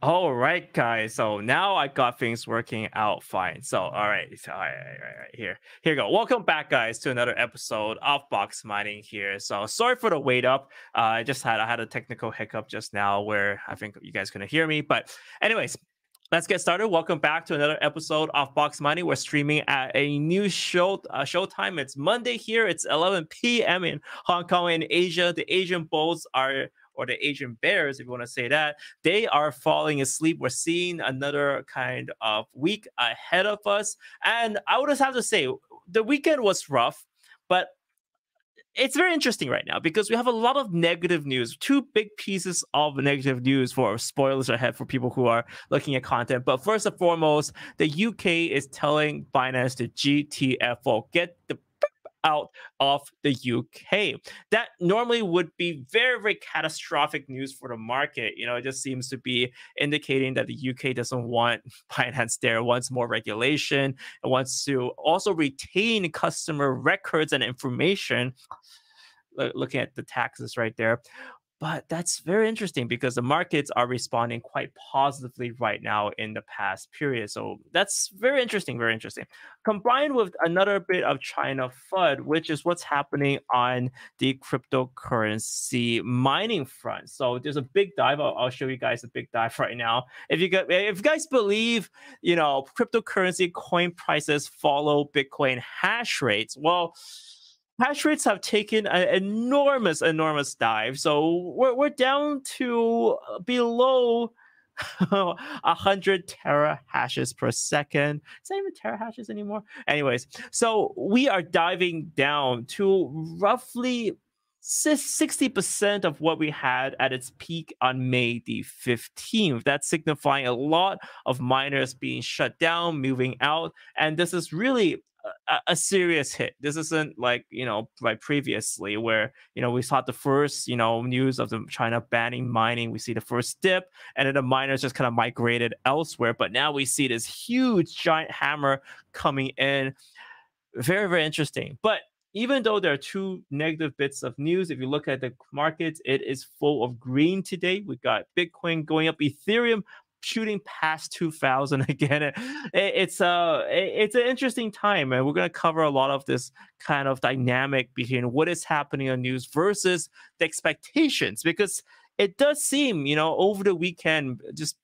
All right, guys. So now I got things working out fine. So all right. Here we go. Welcome back, guys, to another episode of Box Mining here. So sorry for the wait up. I had a technical hiccup just now where I think you guys couldn't hear me. But anyways, let's get started. Welcome back to another episode of Box Mining. We're streaming at a new showtime. It's Monday here. It's 11 p.m. in Hong Kong and Asia. The Asian bulls are, or the Asian bears, if you want to say that, they are falling asleep. We're seeing another kind of week ahead of us. And I would just have to say, the weekend was rough, but it's very interesting right now because we have a lot of negative news, two big pieces of negative news for spoilers ahead for people who are looking at content. But first and foremost, the UK is telling Binance to GTFO, get the out of the UK. That normally would be very, very catastrophic news for the market. You know, it just seems to be indicating that the UK doesn't want Binance there, wants more regulation, it wants to also retain customer records and information. Looking at the taxes right there. But that's very interesting because the markets are responding quite positively right now in the past period. So that's very interesting, very interesting. Combined with another bit of China FUD, which is what's happening on the cryptocurrency mining front. So there's a big dive. I'll show you guys a big dive right now. If you guys believe, you know, cryptocurrency coin prices follow Bitcoin hash rates, well, hash rates have taken an enormous dive. So we're down to below 100 tera hashes per second. It's not even tera hashes anymore. Anyways, so we are diving down to roughly 60% of what we had at its peak on May the 15th. That's signifying a lot of miners being shut down, moving out. And this is really a serious hit. This isn't like, you know, like previously where, you know, we saw the first, you know, news of the China banning mining. We see the first dip and then the miners just kind of migrated elsewhere. But now we see this huge giant hammer coming in. Very, very interesting. But even though there are two negative bits of news, if you look at the markets, it is full of green today. We got Bitcoin going up, Ethereum shooting past 2000 again. It's an interesting time, and we're going to cover a lot of this kind of dynamic between what is happening on news versus the expectations, because it does seem, you know, over the weekend, just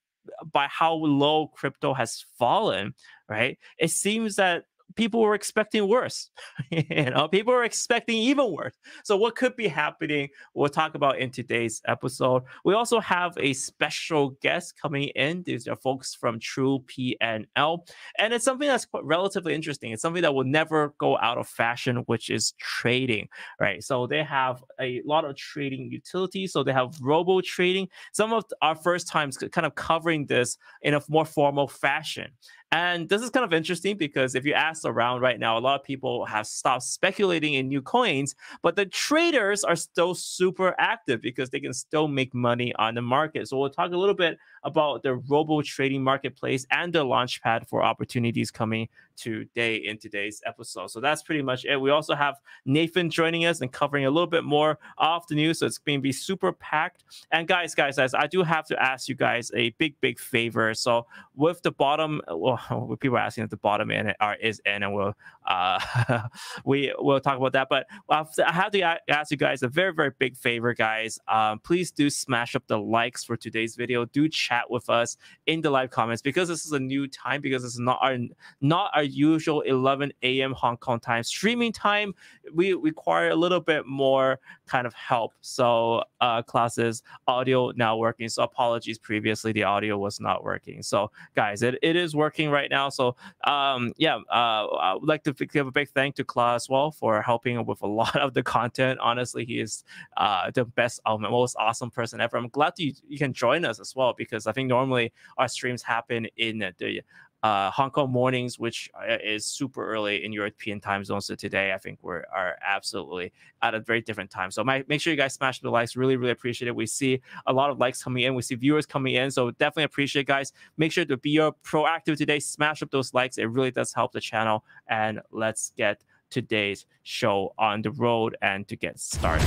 by how low crypto has fallen, right, it seems that people were expecting worse. You know, people were expecting even worse. So what could be happening, we'll talk about in today's episode. We also have a special guest coming in. These are folks from True PNL. And it's something that's quite relatively interesting. It's something that will never go out of fashion, which is trading, right? So they have a lot of trading utilities. So they have robo trading. Some of our first times kind of covering this in a more formal fashion. And this is kind of interesting because if you ask around right now, a lot of people have stopped speculating in new coins, but the traders are still super active because they can still make money on the market. So we'll talk a little bit about the robo trading marketplace and the launchpad for opportunities coming today in today's episode. So that's pretty much it. We also have Nathan joining us and covering a little bit more of the news. So it's going to be super packed. And guys, I do have to ask you guys a big favor. So with the bottom, well, what people are asking at the bottom is N, and we'll we'll talk about that. But I have to ask you guys a very big favor, guys. Please do smash up the likes for today's video. Do chat with us in the live comments, because this is a new time, because this is not our usual 11 a.m. Hong Kong time streaming time. We require a little bit more kind of help. So Klaas's audio now working. So apologies, previously the audio was not working. So guys, it is working right now. So I would like to give a big thank to Klaas as well for helping with a lot of the content. Honestly, he is the best, most awesome person ever. I'm glad that you can join us as well, because I think normally our streams happen in the Hong Kong mornings, which is super early in European time zone. So today, I think we are absolutely at a very different time. So make sure you guys smash the likes. Really appreciate it. We see a lot of likes coming in. We see viewers coming in. So definitely appreciate it, guys. Make sure to be proactive today. Smash up those likes. It really does help the channel. And let's get today's show on the road and to get started.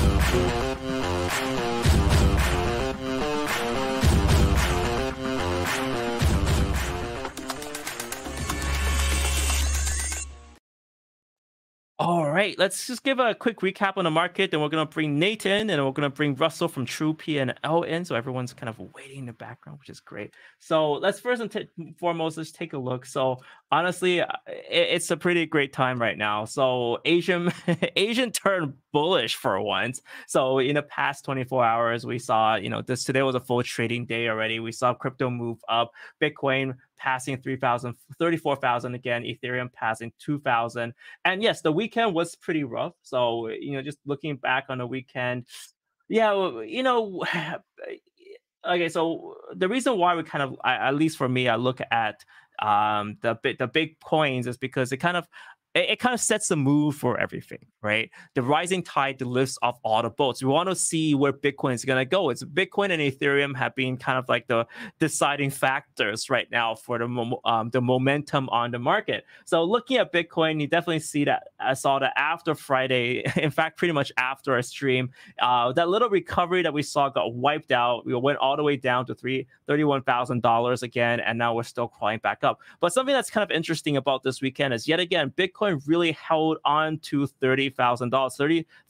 right, let's just give a quick recap on the market. Then we're going to bring Nathan and we're going to bring Russell from True PNL in. So everyone's kind of waiting in the background, which is great. So let's first and foremost, let's take a look. So honestly, it's a pretty great time right now. So Asian turned bullish for once. So in the past 24 hours, we saw, you know, this today was a full trading day already. We saw crypto move up, Bitcoin passing 3,000, 34,000 again, Ethereum passing 2,000. And yes, the weekend was pretty rough. So, you know, just looking back on the weekend, yeah, you know, okay, so the reason why we kind of, at least for me, I look at the big coins is because it kind of sets the mood for everything, right? The rising tide lifts off all the boats. We want to see where Bitcoin is going to go. It's Bitcoin and Ethereum have been kind of like the deciding factors right now for the momentum on the market. So looking at Bitcoin, you definitely see that. I saw that after Friday, in fact, pretty much after a stream, that little recovery that we saw got wiped out. We went all the way down to $31,000 again, and now we're still crawling back up. But something that's kind of interesting about this weekend is, yet again, Bitcoin really held on to $30,000,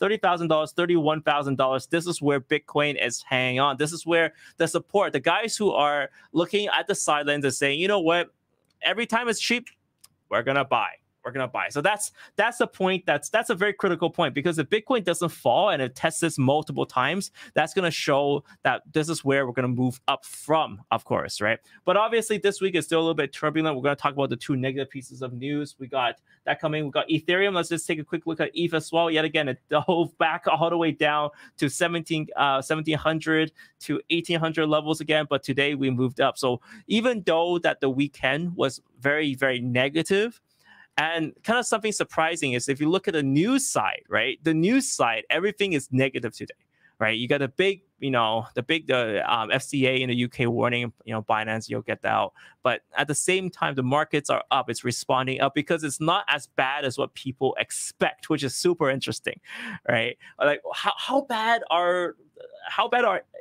$31,000. This is where Bitcoin is hanging on. This is where the support, the guys who are looking at the sidelines and saying, you know what, every time it's cheap, we're going to buy. We're going to buy. So that's a point. That's a very critical point, because if Bitcoin doesn't fall and it tests this multiple times, that's going to show that this is where we're going to move up from, of course, right? But obviously this week is still a little bit turbulent. We're going to talk about the two negative pieces of news. We got that coming. We got Ethereum. Let's just take a quick look at ETH as well. Yet again, it dove back all the way down to 1700 to 1800 levels again. But today we moved up. So even though that the weekend was very, very negative, and kind of something surprising is if you look at the news side, right? The news side, everything is negative today, right? You got a big, you know, the FCA in the UK warning, you know, Binance, you'll get that out. But at the same time, the markets are up. It's responding up because it's not as bad as what people expect, which is super interesting, right? Like how bad are the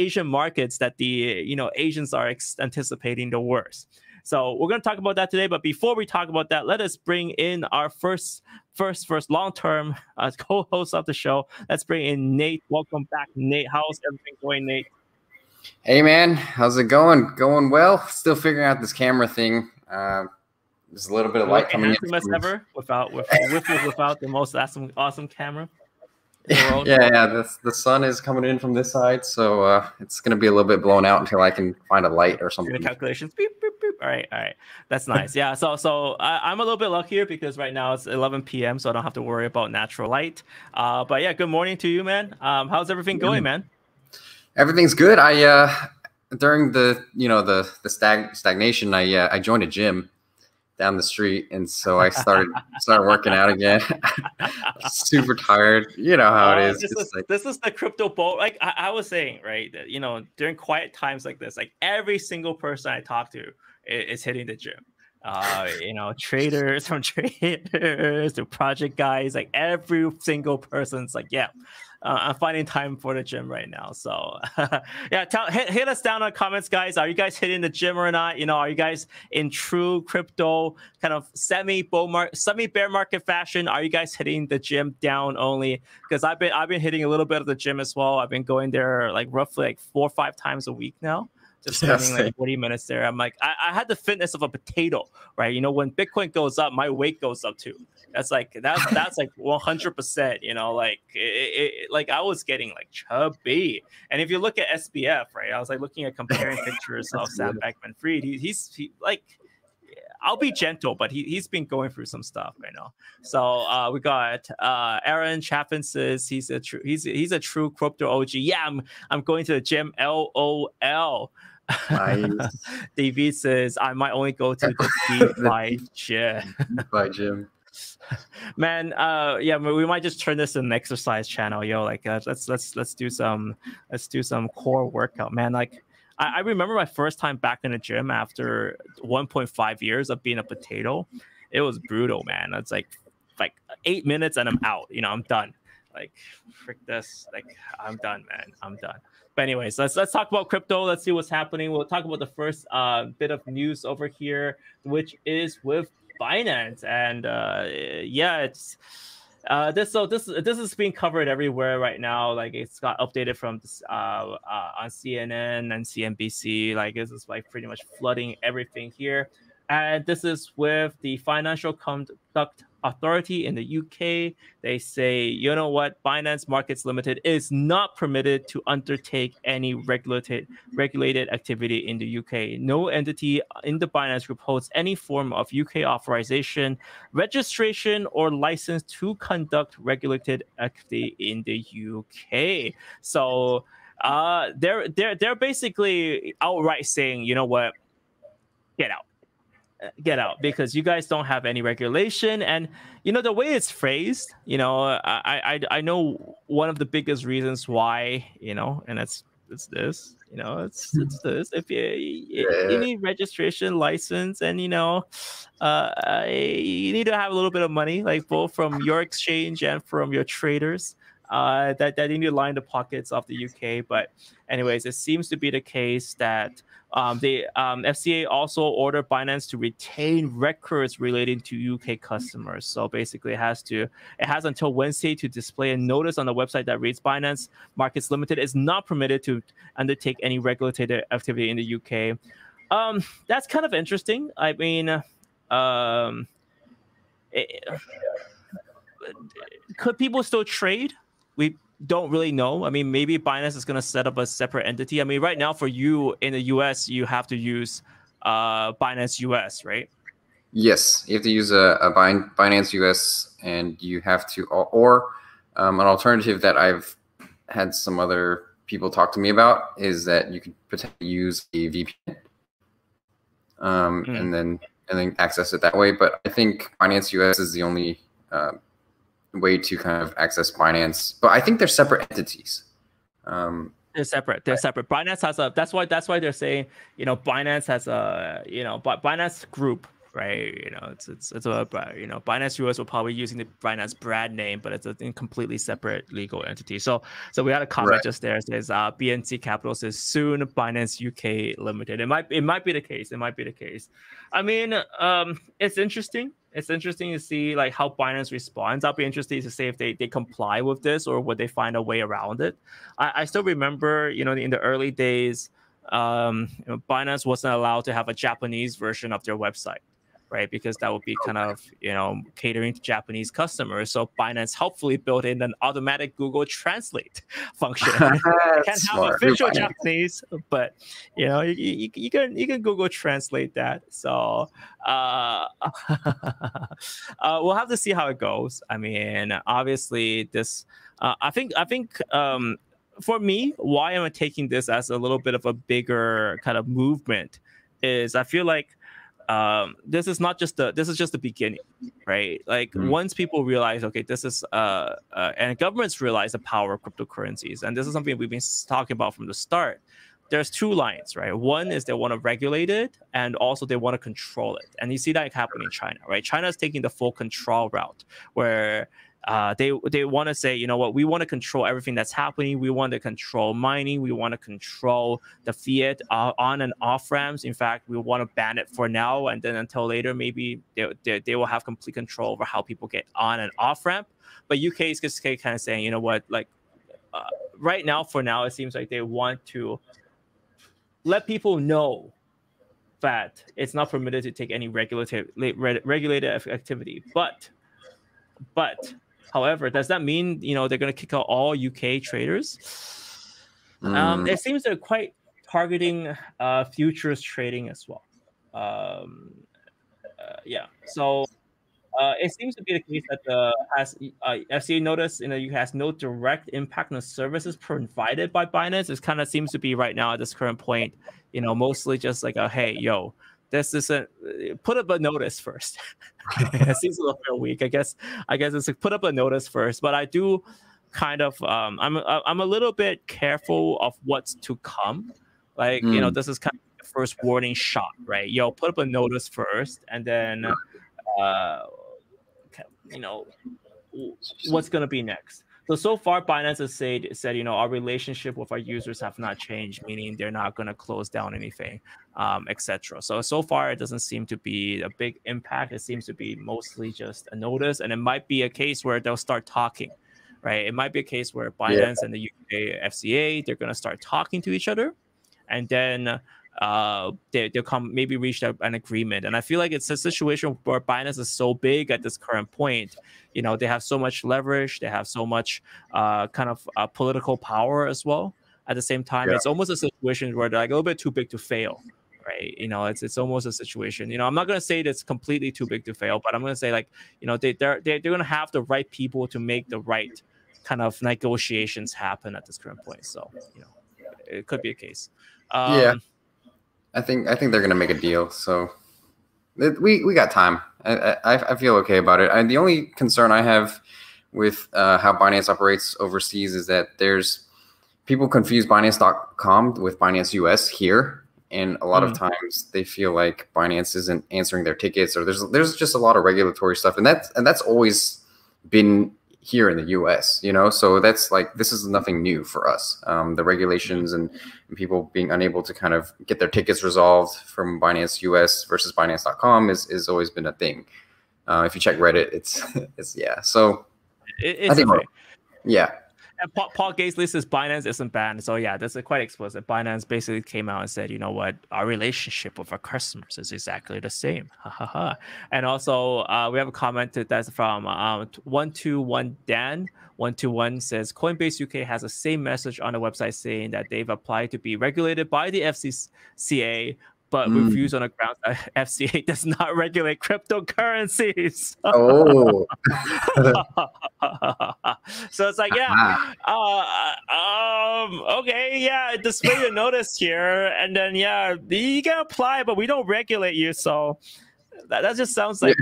Asian markets that the, you know, Asians are anticipating the worst? So we're going to talk about that today. But before we talk about that, let us bring in our first long-term co-host of the show. Let's bring in Nate. Welcome back, Nate. How's everything going, Nate? Hey, man. How's it going? Going well. Still figuring out this camera thing. There's a little bit of light coming in. Ever without the most awesome camera. Yeah. The sun is coming in from this side, so it's going to be a little bit blown out until I can find a light or something. The calculations. Beep, beep, beep. All right. That's nice. Yeah. So I'm a little bit luckier because right now it's 11 p.m., so I don't have to worry about natural light. But yeah, good morning to you, man. How's everything going, man? Everything's good. During the stagnation, I joined a gym down the street, and so I started working out again. Super tired, you know how it is. This is the crypto boat. Like I was saying, right, that, you know, during quiet times like this, like every single person I talk to is hitting the gym. You know, traders to project guys, like every single person's like, yeah, I'm finding time for the gym right now. So yeah, hit us down in the comments, guys. Are you guys hitting the gym or not? You know, are you guys in true crypto kind of semi bear market fashion? Are you guys hitting the gym down only? Because I've been hitting a little bit of the gym as well. I've been going there like roughly like 4 or 5 times a week now. Just spending like 40 minutes there. I'm like, I had the fitness of a potato, right? You know, when Bitcoin goes up, my weight goes up too. That's like 100%. You know, like like I was getting like chubby. And if you look at SBF, right, I was like looking at comparing pictures of Sam Bankman-Fried. He's like, I'll be gentle, but he's been going through some stuff right now. So we got Aaron Chaffin says he's a true crypto OG. Yeah, I'm going to the gym. LOL. Nice. David says I might only go to the DeFi gym. DeFi gym. Man, yeah, we might just turn this into an exercise channel, yo. Like let's do some core workout, man. Like, I remember my first time back in the gym after 1.5 years of being a potato. It was brutal, man. It's like 8 minutes and I'm out. You know, I'm done. Like, frick this. Like, I'm done, man. I'm done. But anyways, let's talk about crypto. Let's see what's happening. We'll talk about the first bit of news over here, which is with Binance. And yeah, it's So this is being covered everywhere right now. Like, it's got updated from on CNN and CNBC. Like, this is like pretty much flooding everything here. And this is with the Financial Conduct Authority in the UK. They say, you know what, Binance Markets Limited is not permitted to undertake any regulated activity in the UK. No entity in the Binance Group holds any form of UK authorization, registration, or license to conduct regulated activity in the UK. So they're basically outright saying, you know what, get out. Get out, because you guys don't have any regulation. And you know, the way it's phrased, you know, I know one of the biggest reasons why, you know, and it's this, you know, it's this. If you need registration, license, and you know, you need to have a little bit of money, like both from your exchange and from your traders. That need to line the pockets of the UK. But anyways, it seems to be the case that the FCA also ordered Binance to retain records relating to UK customers. So basically, it has until Wednesday to display a notice on the website that reads, Binance Markets Limited is not permitted to undertake any regulated activity in the UK. That's kind of interesting. I mean, could people still trade? We don't really know. I mean, maybe Binance is going to set up a separate entity. I mean, right now for you in the US, you have to use Binance US, right? Yes, you have to use a Binance US, and you have to, or an alternative that I've had some other people talk to me about is that you could potentially use a VPN and then access it that way. But I think Binance US is the only way to kind of access Binance, but I think they're separate entities. They're separate. Binance has a. That's why they're saying, you know, Binance has a, you know, Binance Group, right? You know, it's a, you know, Binance US will probably using the Binance brand name, but it's a completely separate legal entity. So we had a comment just there. It says BNC Capital says soon Binance UK Limited. It might be the case. It might be the case. I mean, it's interesting. It's interesting to see like how Binance responds. I'll be interested to see if they comply with this or would they find a way around it. I still remember, you know, in the early days, you know, Binance wasn't allowed to have a Japanese version of their website, right? Because that would be kind of, you know, catering to Japanese customers. So Binance helpfully built in an automatic Google Translate function. You can't have official Japanese, but you know, you can Google Translate that. So we'll have to see how it goes. I mean, obviously, this I think for me, why am I taking this as a little bit of a bigger kind of movement is I feel like. This is just the beginning, right? Like once people realize, okay, this is and governments realize the power of cryptocurrencies, and this is something we've been talking about from the start. There's two lines, right? One is they want to regulate it, and also they want to control it. And you see that happening in China, right? China is taking the full control route, where they want to say, you know what, we want to control everything that's happening. We want to control mining. We want to control the fiat on and off ramps. In fact, we want to ban it for now, and then until later, maybe they will have complete control over how people get on and off ramp. But UK is just kind of saying, you know what, like right now, for now, it seems like they want to let people know that it's not permitted to take any regulated activity, but. However, does that mean, you know, they're going to kick out all UK traders? It seems they're quite targeting futures trading as well. So it seems to be the case that the FCA notice in the UK has no direct impact on the services provided by Binance. It kind of seems to be right now at this current point, you know, mostly just like, a, hey, yo, this isn't, put up a notice first. It seems a little bit weak. I guess it's like put up a notice first. But I do kind of I'm a little bit careful of what's to come. Like, you know, this is kind of the first warning shot, right? Yo, put up a notice first, and then you know what's gonna be next. So far, Binance has said, you know, our relationship with our users have not changed, meaning they're not going to close down anything, etc. So far, it doesn't seem to be a big impact. It seems to be mostly just a notice, and it might be a case where they'll start talking, right? It might be a case where Binance and the UK FCA, they're going to start talking to each other, and then they'll come maybe reach an agreement. And I feel like it's a situation where Binance is so big at this current point. You know, they have so much leverage, they have so much political power as well. At the same time, it's almost a situation where they're like a little bit too big to fail, right? You know, it's almost a situation. You know, I'm not gonna say that's completely too big to fail, but I'm gonna say, like, you know, they're gonna have the right people to make the right kind of negotiations happen at this current point. So, you know, it could be a case. I think they're gonna make a deal, so we got time. I feel okay about it. The only concern I have with how Binance operates overseas is that there's people confuse Binance.com with Binance US here, and a lot of times they feel like Binance isn't answering their tickets, or there's just a lot of regulatory stuff, and that's always been here in the US, you know, so that's like, this is nothing new for us. The regulations and people being unable to kind of get their tickets resolved from Binance US versus Binance.com is always been a thing. If you check Reddit, it's yeah. So it's, I think, okay. Yeah. And Paul Gaisley says Binance isn't banned. So yeah, that's quite explicit. Binance basically came out and said, you know what, our relationship with our customers is exactly the same. Ha ha ha. And also we have a comment that's from 121 Dan. 121 says Coinbase UK has the same message on the website saying that they've applied to be regulated by the FCA, but with views on the ground that FCA does not regulate cryptocurrencies. Oh. So it's like, yeah, okay, yeah, display your notice here, and then, yeah, you can apply, but we don't regulate you. So that just sounds like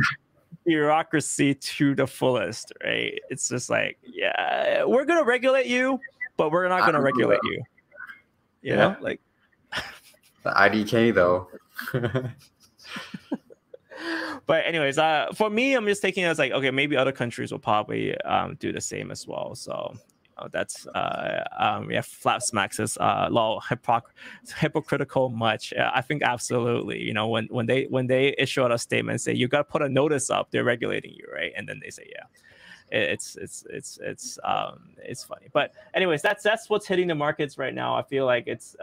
bureaucracy to the fullest, right? It's just like, yeah, we're going to regulate you, but we're not going to regulate you. You know, like... The IDK though. But anyways, for me, I'm just taking it as like, okay, maybe other countries will probably do the same as well. So that's yeah. Flap Smacks is lol, hypocritical much. I think absolutely. You know, when they issue out a statement, say you got to put a notice up, they're regulating you, right? And then they say, yeah. It's funny, but anyways, that's what's hitting the markets right now. I feel like it's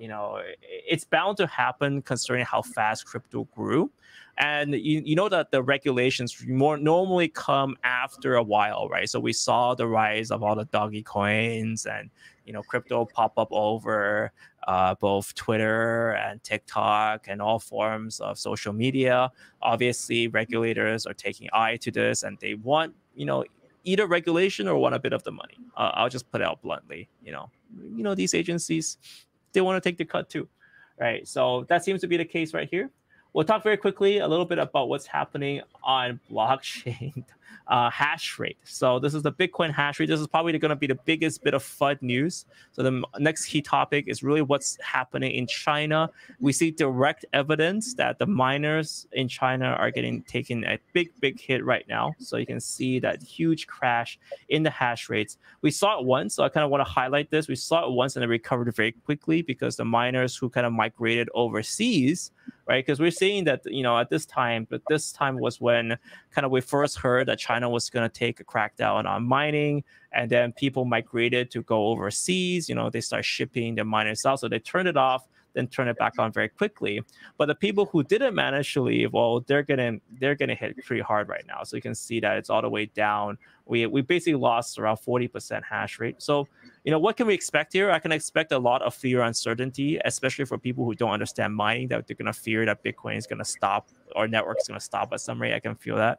you know, it's bound to happen considering how fast crypto grew, and you know that the regulations more normally come after a while, right? So we saw the rise of all the doggy coins, and you know, crypto pop up over both Twitter and TikTok and all forms of social media. Obviously, regulators are taking eye to this, and they want, you know, either regulation or want a bit of the money. I'll just put it out bluntly. You know, these agencies, they want to take the cut too, right? So that seems to be the case right here. We'll talk very quickly a little bit about what's happening on blockchain hash rate. So this is the Bitcoin hash rate. This is probably going to be the biggest bit of FUD news. So the next key topic is really what's happening in China. We see direct evidence that the miners in China are getting taken a big, big hit right now. So you can see that huge crash in the hash rates. We saw it once, so I kind of want to highlight this. We saw it once and it recovered very quickly because the miners who kind of migrated overseas, right? Because we're seeing that, you know, at this time, but this time was when kind of we first heard that China was going to take a crackdown on mining, and then people migrated to go overseas. You know, they start shipping their miners out, so they turned it off, then turn it back on very quickly. But the people who didn't manage to leave, well, they're gonna hit pretty hard right now. So you can see that it's all the way down. We basically lost around 40% hash rate. So, you know, what can we expect here? I can expect a lot of fear, uncertainty, especially for people who don't understand mining, that they're gonna fear that Bitcoin is gonna stop or network is gonna stop at some rate. I can feel that.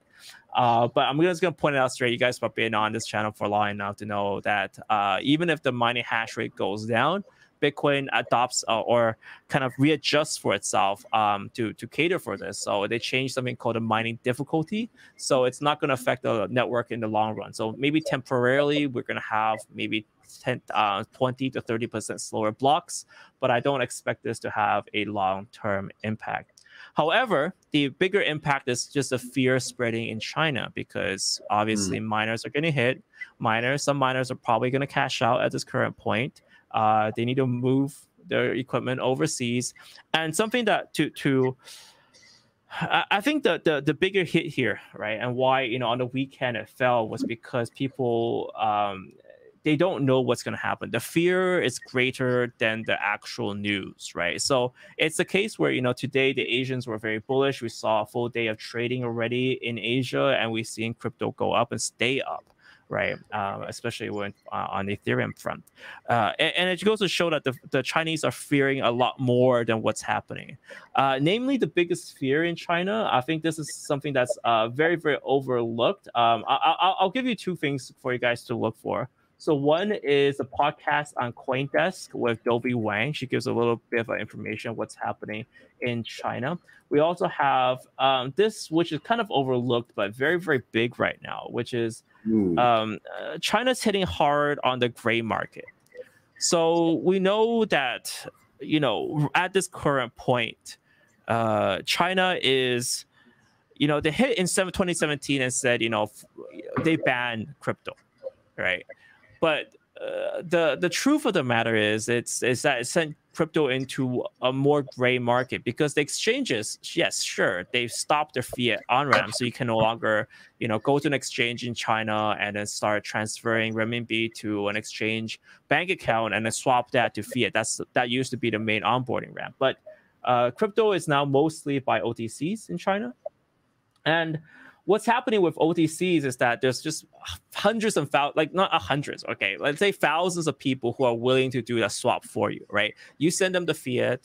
But I'm just gonna point it out straight. You guys have been on this channel for long enough to know that even if the mining hash rate goes down, Bitcoin adopts or kind of readjusts for itself to cater for this. So they changed something called the mining difficulty. So it's not going to affect the network in the long run. So maybe temporarily we're going to have maybe 20 to 30% slower blocks, but I don't expect this to have a long-term impact. However, the bigger impact is just the fear spreading in China, because obviously miners are getting hit. Some miners are probably going to cash out at this current point. They need to move their equipment overseas. And something that I think the bigger hit here, right, and why, you know, on the weekend it fell was because people, they don't know what's going to happen. The fear is greater than the actual news, right? So it's a case where, you know, today the Asians were very bullish. We saw a full day of trading already in Asia, and we've seen crypto go up and stay up, right? Especially when on the Ethereum front. And it goes to show that the Chinese are fearing a lot more than what's happening. Namely, the biggest fear in China, I think this is something that's very, very overlooked. I'll give you two things for you guys to look for. So one is a podcast on CoinDesk with Dolby Wang. She gives a little bit of information on what's happening in China. We also have this, which is kind of overlooked, but very, very big right now, which is China's hitting hard on the gray market. So we know that, you know, at this current point, China is, you know, they hit in 2017 and said, you know, they banned crypto, right? But the truth of the matter is, it's that it sent crypto into a more gray market, because the exchanges, yes, sure, they've stopped their fiat on-ramp, so you can no longer, you know, go to an exchange in China and then start transferring renminbi to an exchange bank account and then swap that to fiat. That used to be the main onboarding ramp. But crypto is now mostly by OTCs in China, and what's happening with OTCs is that there's just hundreds and thousands, like not hundreds, okay, let's say thousands of people who are willing to do that swap for you, right? You send them the fiat,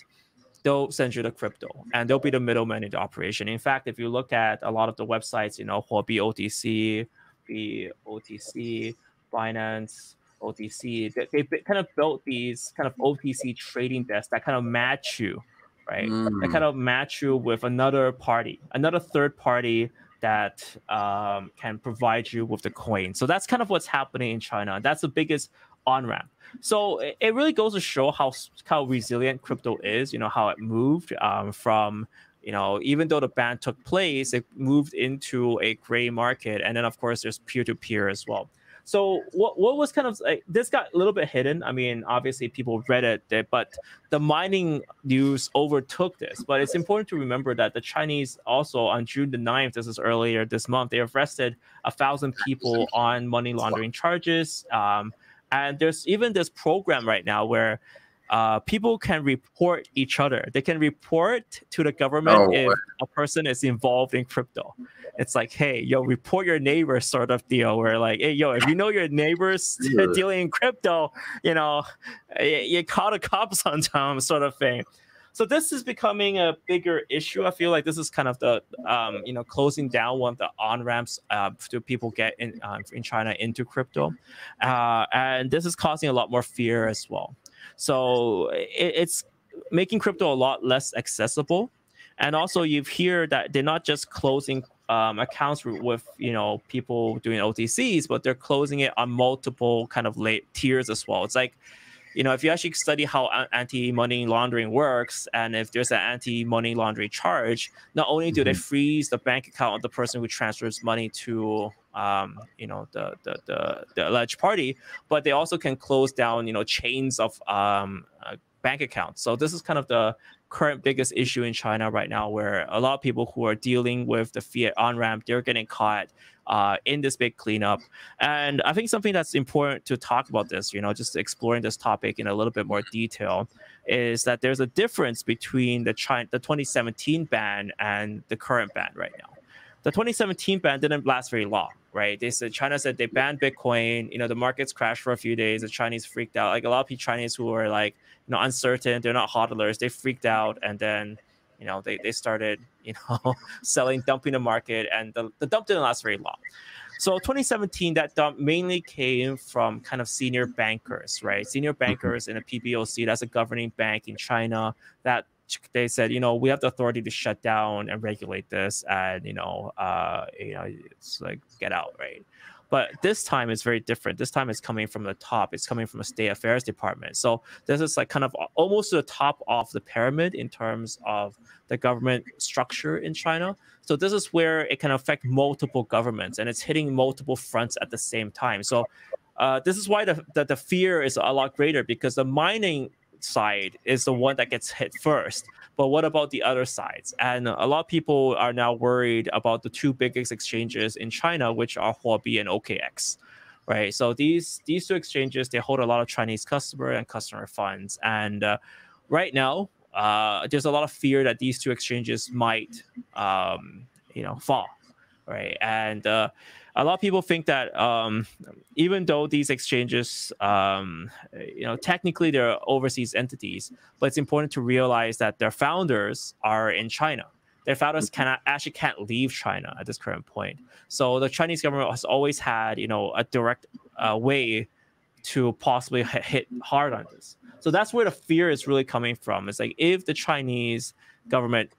they'll send you the crypto, and they'll be the middleman in the operation. In fact, if you look at a lot of the websites, you know, Huobi OTC, BOTC, Binance OTC, they kind of built these kind of OTC trading desks that kind of match you, right? That kind of match you with another party, another third party that can provide you with the coin. So that's kind of what's happening in China. That's the biggest on-ramp. So it really goes to show how resilient crypto is, you know, how it moved from, you know, even though the ban took place, it moved into a gray market. And then, of course, there's peer-to-peer as well. So what was kind of, like, this got a little bit hidden. I mean, obviously people read it, but the mining news overtook this. But it's important to remember that the Chinese also on June the 9th, this is earlier this month, they arrested 1,000 people on money laundering charges. And there's even this program right now where people can report each other. They can report to the government if a person is involved in crypto. It's like, hey, yo, report your neighbor sort of deal, where like, hey, yo, if you know your neighbor's dealing in crypto, you know, you call the cops on them sort of thing. So this is becoming a bigger issue. I feel like this is kind of the, you know, closing down one of the on-ramps to people get in China into crypto. And this is causing a lot more fear as well. So it's making crypto a lot less accessible. And also you hear that they're not just closing accounts with, you know, people doing OTCs, but they're closing it on multiple kind of tiers as well. It's like, you know, if you actually study how anti-money laundering works, and if there's an anti-money laundering charge, not only do they freeze the bank account of the person who transfers money to, you know, the alleged party, but they also can close down, you know, chains of bank accounts. So this is kind of the current biggest issue in China right now, where a lot of people who are dealing with the fiat on-ramp, they're getting caught in this big cleanup. And I think something that's important to talk about this, you know, just exploring this topic in a little bit more detail, is that there's a difference between the 2017 ban and the current ban right now. The 2017 ban didn't last very long, right? They said, China said they banned Bitcoin. You know, the markets crashed for a few days. The Chinese freaked out. Like a lot of Chinese who were like, you know, uncertain, they're not hodlers. They freaked out, and then, you know, they started, you know, selling, dumping the market, and the dump didn't last very long. So 2017, that dump mainly came from kind of senior bankers, right? Senior bankers in the PBOC, that's a governing bank in China, that they said, you know, we have the authority to shut down and regulate this, and, you know, it's like, get out, right? But this time it's very different. This time it's coming from the top. It's coming from a state affairs department. So this is like kind of almost the top of the pyramid in terms of the government structure in China. So this is where it can affect multiple governments, and it's hitting multiple fronts at the same time. So this is why the fear is a lot greater, because the mining side is the one that gets hit first. But what about the other sides? And a lot of people are now worried about the two biggest exchanges in China, which are Huobi and OKEx, right? So these two exchanges, they hold a lot of Chinese customer and customer funds. And right now, there's a lot of fear that these two exchanges might, fall, right? And a lot of people think that even though these exchanges, technically they're overseas entities, but it's important to realize that their founders are in China. Their founders actually can't leave China at this current point. So the Chinese government has always had, a direct way to possibly hit hard on this. So that's where the fear is really coming from. It's like if the Chinese government,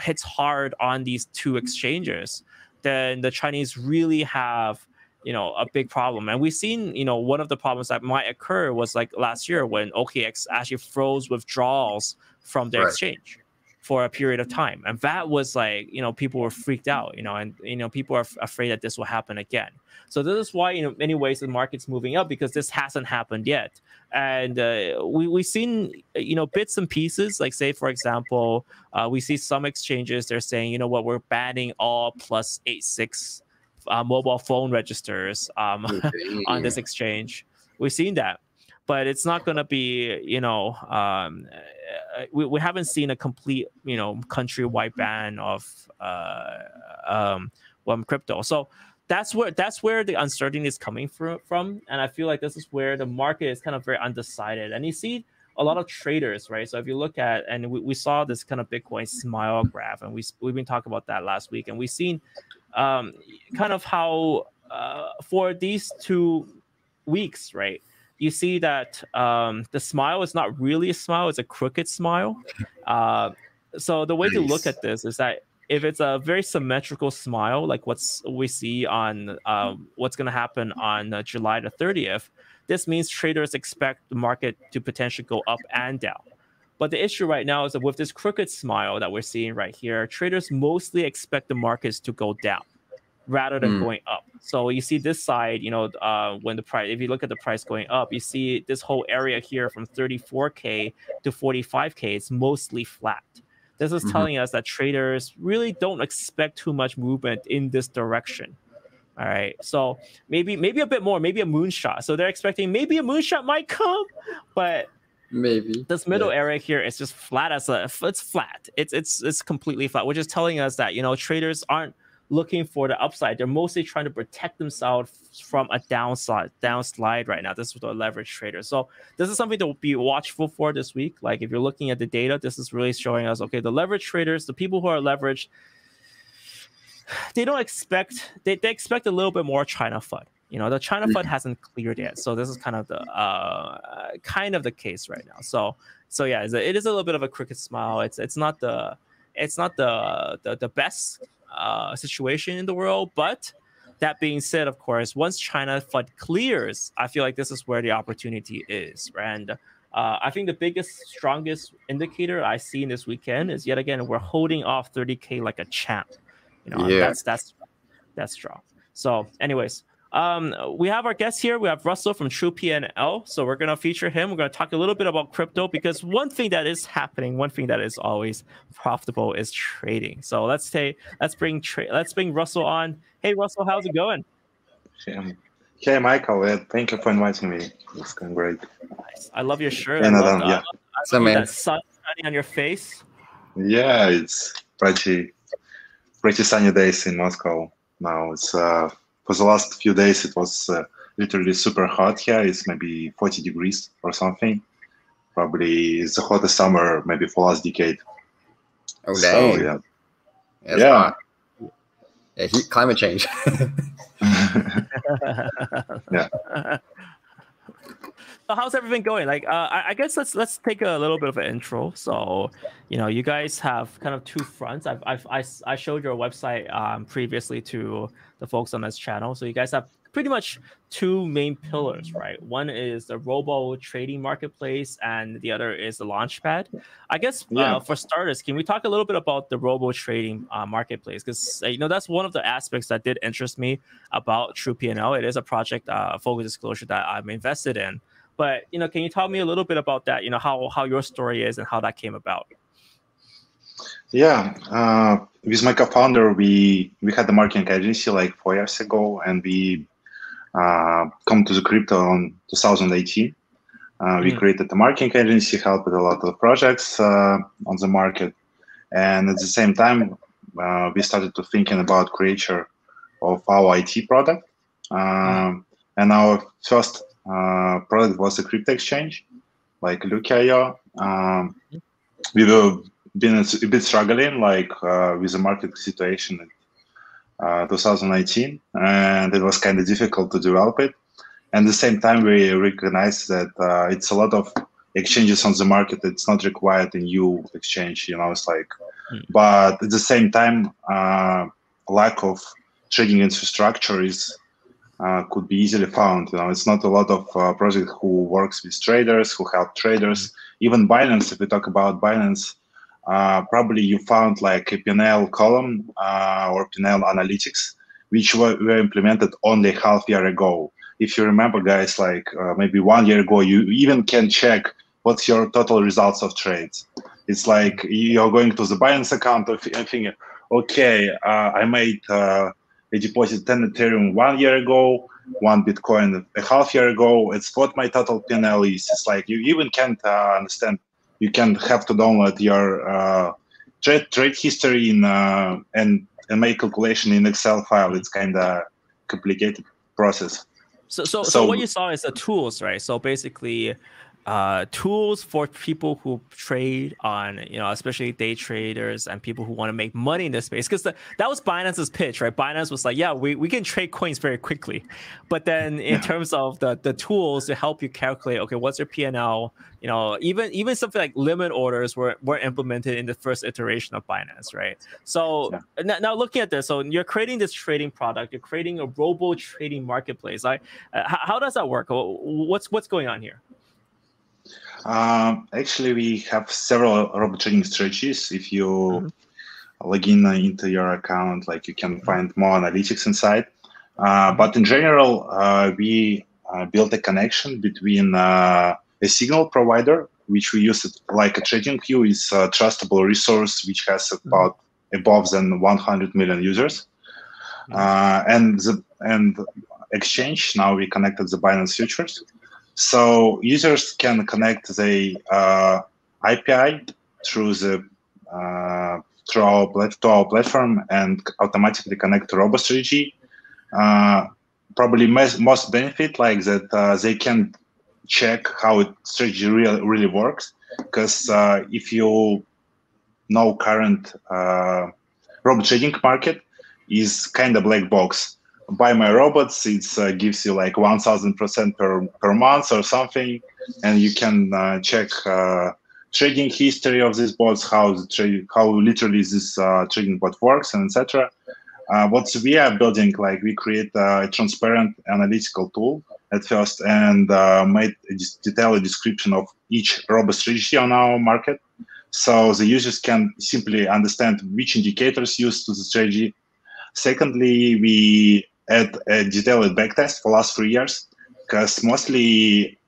hits hard on these two exchanges, then the Chinese really have, a big problem. And we've seen, one of the problems that might occur was like last year when OKEx actually froze withdrawals from their exchange for a period of time. And that was like, people were freaked out, and people are afraid that this will happen again. So this is why, in many ways, the market's moving up, because this hasn't happened yet. And we've seen, bits and pieces, like say, for example, we see some exchanges, they're saying, we're banning all +86 mobile phone registers on this exchange. We've seen that. But it's not going to be, we haven't seen a complete, countrywide ban of crypto. So that's where the uncertainty is coming from. And I feel like this is where the market is kind of very undecided. And you see a lot of traders, right? So if you look at, and we saw this kind of Bitcoin smile graph, and we've been talking about that last week. And we've seen kind of how for these 2 weeks, right? You see that the smile is not really a smile, it's a crooked smile. So the way to look at this is that if it's a very symmetrical smile, like we see on what's going to happen on July the 30th, this means traders expect the market to potentially go up and down. But the issue right now is that with this crooked smile that we're seeing right here, traders mostly expect the markets to go down rather than going up. So you see this side, when the price, if you look at the price going up, you see this whole area here from 34K to 45K, it's mostly flat. This is telling us that traders really don't expect too much movement in this direction. All right, so maybe a bit more, maybe a moonshot. So they're expecting maybe a moonshot might come, but maybe this middle area here is just flat as a, it's flat. It's completely flat, which is telling us that, traders aren't looking for the upside. They're mostly trying to protect themselves from a downslide right now. This is the leverage trader. So this is something to be watchful for this week. Like if you're looking at the data, this is really showing us, okay, the leverage traders, the people who are leveraged, they don't expect, they expect a little bit more China FUD. The China FUD hasn't cleared yet. So this is kind of the case right now. So yeah, it is a little bit of a crooked smile. It's not the best situation in the world. But that being said, of course, once China FUD clears, I feel like this is where the opportunity is. And I think the biggest, strongest indicator I've seen this weekend is, yet again, we're holding off 30K like a champ. That's strong. So anyways, we have our guest here. We have Russell from True PNL. So we're going to feature him. We're going to talk a little bit about crypto, because one thing that is happening, one thing that is always profitable is trading. So let's bring Russell on. Hey, Russell, how's it going? Hey, Michael. Thank you for inviting me. It's going great. Nice. I love your shirt. I love that sun shining on your face. Yeah, it's pretty sunny days in Moscow now. It's for the last few days, it was literally super hot here. It's maybe 40 degrees or something. Probably it's the hottest summer maybe for last decade. Okay. So, yeah, climate change. So how's everything going? Like, I guess let's take a little bit of an intro. So, you know, you guys have kind of two fronts. I showed your website previously to the folks on this channel. So you guys have pretty much two main pillars, right? One is the robo trading marketplace, and the other is the launchpad. I guess for starters, can we talk a little bit about the robo trading marketplace? Because you know, that's one of the aspects that did interest me about True PNL. It is a project, full disclosure, that I'm invested in. But you know, can you tell me a little bit about that? You know, how your story is and how that came about. Yeah, with my co-founder, we had the marketing agency like 4 years ago, and we come to the crypto in 2018. We created the marketing agency, helped with a lot of projects on the market, and at the same time, we started to thinking about creation of our IT product. And our first product was a crypto exchange, like Luke.io. We were been a bit struggling, like with the market situation. 2019, and it was kind of difficult to develop it. And at the same time, we recognize that it's a lot of exchanges on the market. It's not required a new exchange, you know, it's like, but at the same time, lack of trading infrastructure is, could be easily found. You know, it's not a lot of project who works with traders, who help traders, even Binance. If we talk about Binance, probably you found like a PNL column or PNL analytics, which were implemented only half year ago. If you remember, guys, like maybe 1 year ago, you even can check what's your total results of trades. It's like you're going to the Binance account and thinking, okay, I made a deposit 10 Ethereum 1 year ago, 1 Bitcoin a half year ago. It's what my total PNL is. It's like you even can't understand. You can have to download your trade history in and make calculation in Excel file. It's kind of complicated process. So what you saw is the tools, right? So basically, tools for people who trade on, you know, especially day traders and people who want to make money in this space. Because that was Binance's pitch, right? Binance was like, yeah, we can trade coins very quickly. But then in terms of the tools to help you calculate, okay, what's your PNL? You know, even something like limit orders were implemented in the first iteration of Binance, right? So now looking at this, so you're creating this trading product, you're creating a robo trading marketplace. Like, how does that work? What's going on here? Actually, we have several robo trading strategies. If you log in into your account, like you can find more analytics inside. But in general, we built a connection between a signal provider, which we use like a TradingView, is a trustable resource which has about above than 100 million users, and exchange. Now we connected the Binance futures. So users can connect the API through the to our platform and automatically connect to RoboStrategy. Probably most benefit like that they can check how strategy really works, because if you know current robo trading market is kind of black box. Buy my robots, it gives you like 1,000% per month or something, and you can check trading history of these bots, how literally this trading bot works, and etc. What we are building, like we create a transparent analytical tool at first, and made a detailed description of each robo strategy on our market, so the users can simply understand which indicators used to the strategy. Secondly, we add a detailed backtest for last 3 years, because mostly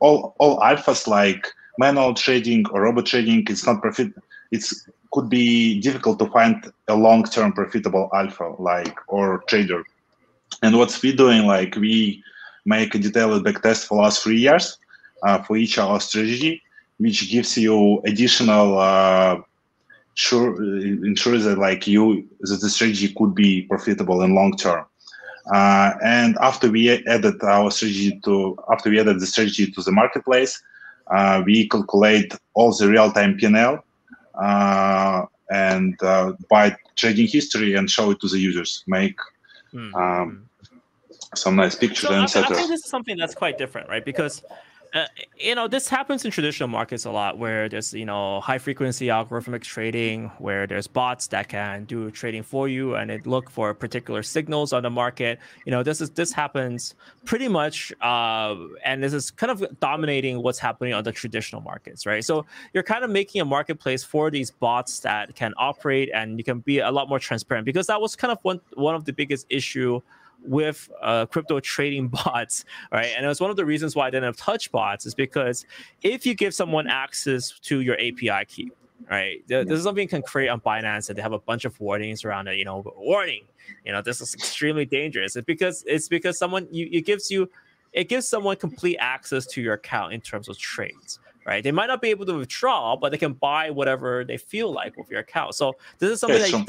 all alphas like manual trading or robot trading, it's not profit. It's could be difficult to find a long-term profitable alpha like or trader. And what we're doing, like we make a detailed backtest for last 3 years for each our strategy, which gives you additional ensure that like that the strategy could be profitable in long term. And after we added the strategy to the marketplace, we calculate all the real-time PNL and by trading history and show it to the users. Make some nice pictures, and etc. I think this is something that's quite different, right? Because you know, this happens in traditional markets a lot, where there's, you know, high frequency algorithmic trading, where there's bots that can do trading for you and it look for particular signals on the market. You know, this happens pretty much, and this is kind of dominating what's happening on the traditional markets, right? So you're kind of making a marketplace for these bots that can operate, and you can be a lot more transparent, because that was kind of one of the biggest issue with crypto trading bots, right? And it was one of the reasons why I didn't have touch bots, is because if you give someone access to your API key, right? This is something you can create on Binance, that they have a bunch of warnings around it, you know, warning, you know, this is extremely dangerous. It's because someone, it gives someone complete access to your account in terms of trades, right? They might not be able to withdraw, but they can buy whatever they feel like with your account. So this is something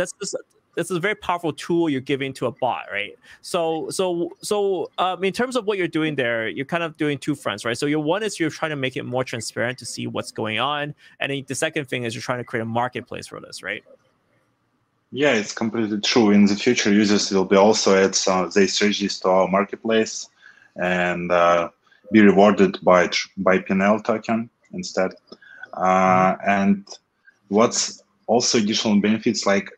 this is a very powerful tool you're giving to a bot, right? So in terms of what you're doing there, you're kind of doing two fronts, right? So your one is you're trying to make it more transparent to see what's going on, and then the second thing is you're trying to create a marketplace for this, right? Yeah, it's completely true. In the future, users will be also add their strategies to our marketplace and be rewarded by PNL token instead. And what's also additional benefits, like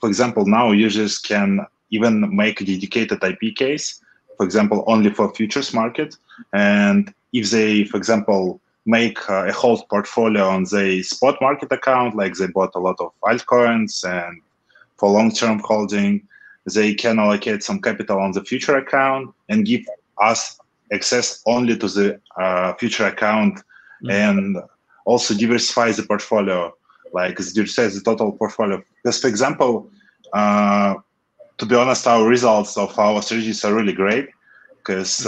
for example, now users can even make a dedicated IP case, for example, only for futures market. And if they, for example, make a whole portfolio on the spot market account, like they bought a lot of altcoins and for long-term holding, they can allocate some capital on the future account and give us access only to the future account, and also diversify the portfolio. Like as you said, the total portfolio. Because, for example, to be honest, our results of our strategies are really great. Because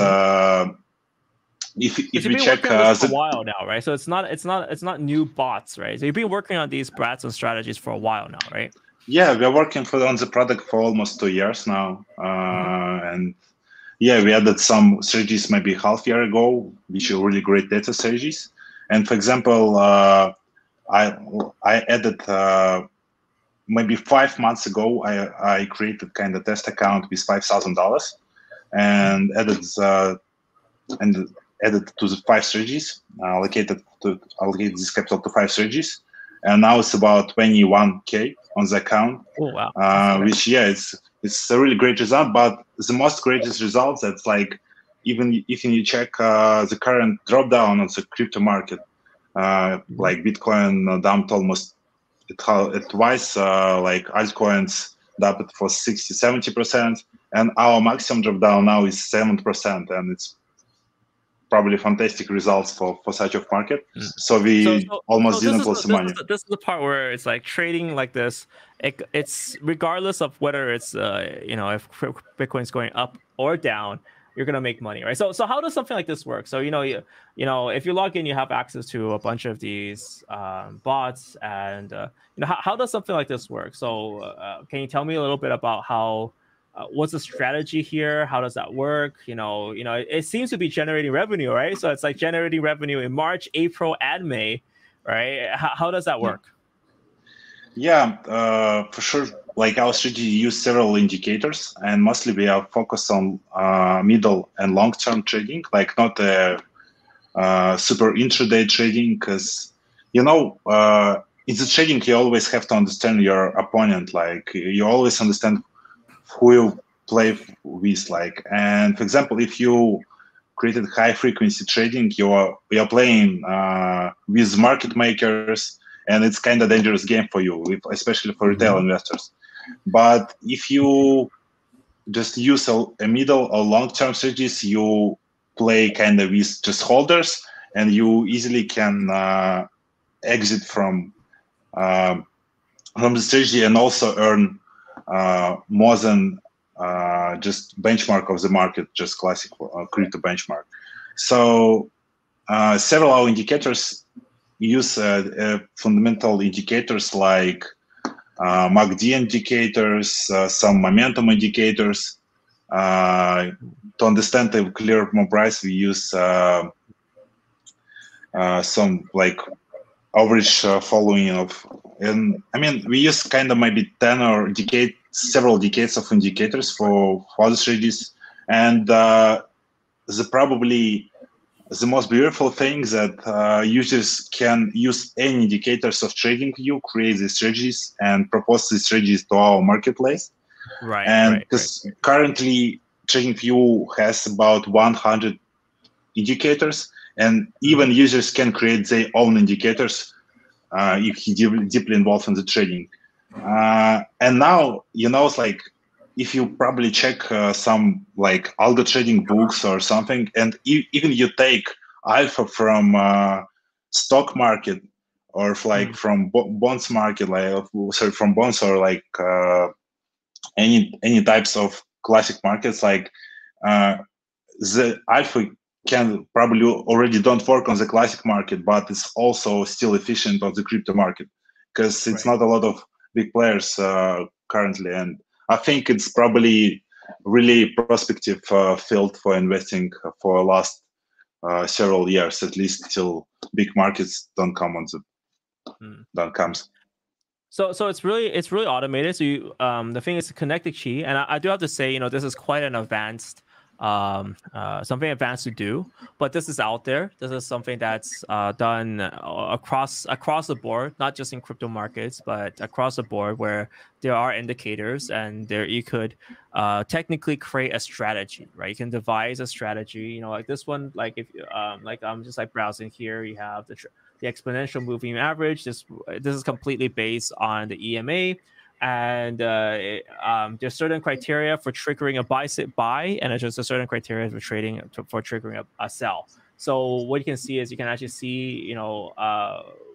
if we check, for a while now, right? So it's not new bots, right? So you've been working on these bots and strategies for a while now, right? Yeah, we are working on the product for almost 2 years now, and yeah, we added some strategies maybe half year ago, which are really great data strategies. And for example, I added maybe 5 months ago, I created kind of test account with $5,000 and added to the 5 strategies, allocated this capital to 5 strategies, and now it's about 21K on the account. Oh, wow. Which, yeah, it's a really great result, but the most greatest result, that's like, even if you check the current drop down of the crypto market, like Bitcoin dumped almost twice, like altcoins dumped for 60-70%, and our maximum drop down now is 7%, and it's probably fantastic results for such a market. So we almost didn't lose money. This is the part where it's like trading like this, it's regardless of whether it's you know, if Bitcoin's going up or down, you're going to make money, right? So how does something like this work? So, you know, if you log in, you have access to a bunch of these bots, and, you know, how does something like this work? So can you tell me a little bit about how, what's the strategy here? How does that work? You know, it seems to be generating revenue, right? So it's like generating revenue in March, April, and May, right? How does that work? Yeah, for sure. Like our strategy use several indicators, and mostly we are focused on middle and long-term trading, like not a super intraday trading, because, you know, in the trading, you always have to understand your opponent, like you always understand who you play with, like, and for example, if you created high-frequency trading, you are playing with market makers, and it's kind of dangerous game for you, especially for retail investors. But if you just use a middle or long-term strategies, you play kind of with just holders, and you easily can exit from the strategy and also earn more than just benchmark of the market, just classic crypto benchmark. So several of our indicators use fundamental indicators like MACD indicators, some momentum indicators. To understand the clear price, we use some like average following of, and I mean, we use kind of maybe 10 or several decades of indicators for other strategies, And the probably the most beautiful thing that users can use any indicators of TradingView, create the strategies, and propose the strategies to our marketplace. Right. And because currently TradingView has about 100 indicators, and even users can create their own indicators if you're deeply involved in the trading. And now, you know, it's like if you probably check some like algo trading books or something, and even you take alpha from stock market or like from bonds market, like sorry, from bonds or like any types of classic markets, like the alpha can probably already don't work on the classic market, but it's also still efficient on the crypto market because it's not a lot of big players currently, and I think it's probably really prospective field for investing for last several years, at least till big markets don't come on the So it's really automated. So you, the thing is to connect the key, and I do have to say, you know, this is quite an advanced something advanced to do, but this is out there. This is something that's done across the board, not just in crypto markets, but across the board where there are indicators, and there you could technically create a strategy, right? You can devise a strategy, you know, like this one, like if like I'm just like browsing here, you have the exponential moving average. This is completely based on the EMA. And there's certain criteria for triggering a buy, and there's just a certain criteria for triggering a sell. So what you can see is you can actually see, you know,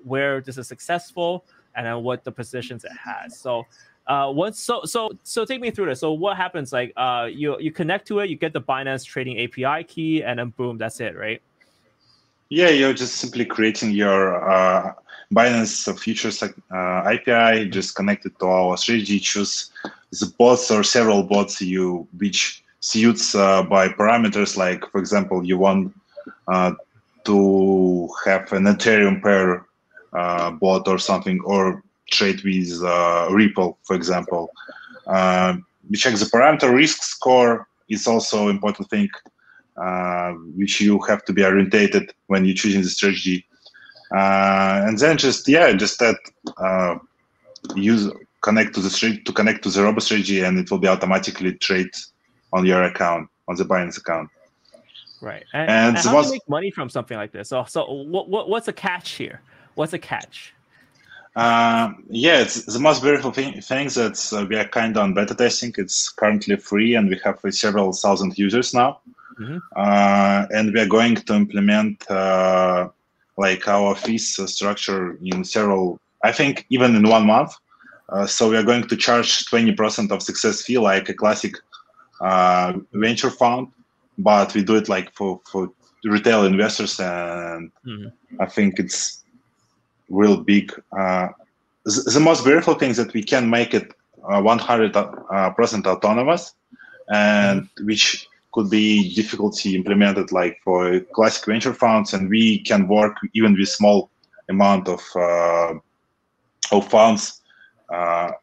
where this is successful and then what the positions it has. So so take me through this. So what happens? Like you connect to it, you get the Binance trading API key, and then boom, that's it, right? Yeah, you're just simply creating your Binance futures API, just connected to our strategy, choose the bots or several bots which suits by parameters. Like, for example, you want to have an Ethereum pair bot or something, or trade with Ripple, for example. You check the parameter. Risk score is also an important thing, which you have to be orientated when you're choosing the strategy. And then just that connect to the robo strategy, and it will be automatically trade on your account, on the Binance account. Right. And how do you make money from something like this? So what's the catch here? What's the catch? Yeah, it's the most beautiful thing that we are kind of on beta testing. It's currently free, and we have several thousand users now. And we are going to implement like our fees structure in several, I think even in 1 month. So we are going to charge 20% of success fee, like a classic venture fund, but we do it like for retail investors, and I think it's real big. The most beautiful thing is that we can make it 100% autonomous, and which could be difficulty implemented like for classic venture funds, and we can work even with small amount of funds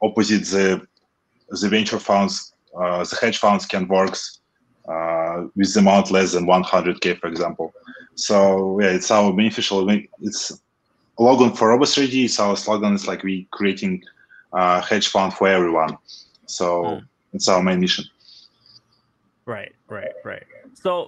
opposite the venture funds. The hedge funds can work with the amount less than 100K, for example. So yeah, it's our beneficial. It's a slogan for RoboStrategy. So our slogan is like we creating a hedge fund for everyone. So it's our main mission. Right.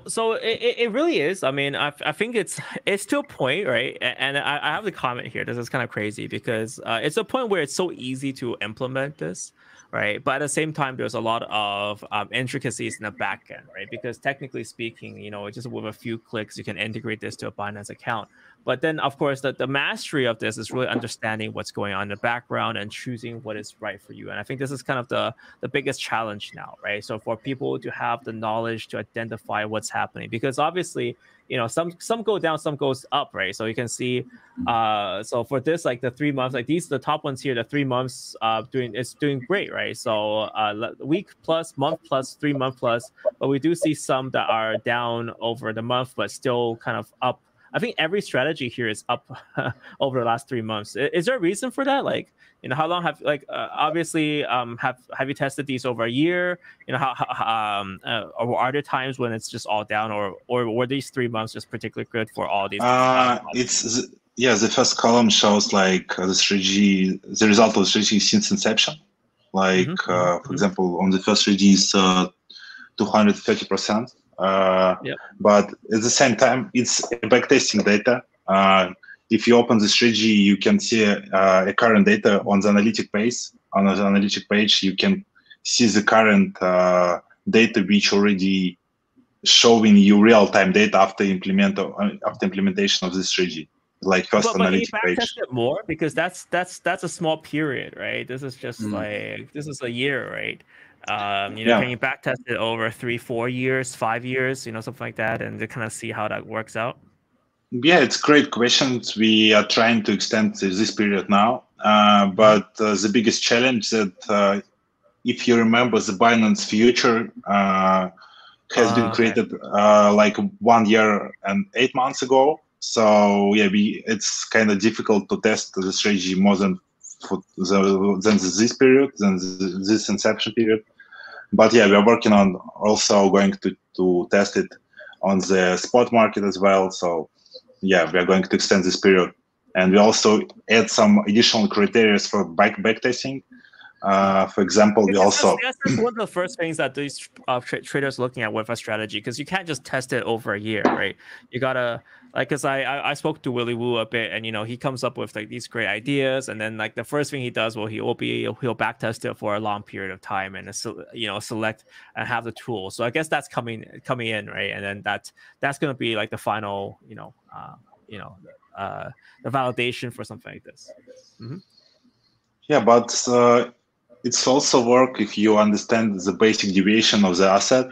So it really is. I mean, I think it's to a point, right? And I have the comment here. This is kind of crazy because it's a point where it's so easy to implement this, right? But at the same time, there's a lot of intricacies in the back end, right? Because technically speaking, you know, just with a few clicks, you can integrate this to a Binance account. But then, of course, the mastery of this is really understanding what's going on in the background and choosing what is right for you. And I think this is kind of the biggest challenge now, right? So for people to have the knowledge to identify what's happening, because obviously, you know, some go down, some goes up, right? So you can see, so for this, like the 3 months, like these, the top ones here, the 3 months it's doing great, right? So week plus, month plus, 3 month plus, but we do see some that are down over the month, but still kind of up I think every strategy here is up over the last 3 months. Is there a reason for that? Like, you know, how long have, like, obviously, have you tested these over a year? You know, are there times when it's just all down, or were these 3 months just particularly good for all these? It's, yeah, the first column shows like the strategy, the result of the strategy since inception. Like, for example, on the first strategy is 230%. But at the same time, it's backtesting data. If you open the strategy, you can see a current data on the analytic page. On the analytic page, you can see the current data, which already showing you real-time data after implementation of the strategy. Like first analytic page. But you backtest it more, because that's a small period, right? This is just like, this is a year, right? You know, can you back test it over 3, 4 years, 5 years, you know, something like that, and to kind of see how that works out? Yeah, it's great questions. We are trying to extend this period now, but the biggest challenge that if you remember, the Binance future has been created like 1 year and 8 months ago. So yeah, it's kind of difficult to test the strategy more than this period, than this inception period. But yeah, we are working on also going to test it on the spot market as well. So yeah, we are going to extend this period, and we also add some additional criteria for backtesting. For example, we also that's one of the first things that these traders looking at with a strategy, because you can't just test it over a year, right? You gotta, like, because I spoke to Willy Woo a bit, and you know, he comes up with like these great ideas, and then like the first thing he does, well, he'll backtest it for a long period of time, and you know, select and have the tool. So I guess that's coming in, right? And then that's gonna be like the final, the validation for something like this. Yeah, but it's also work if you understand the basic deviation of the asset,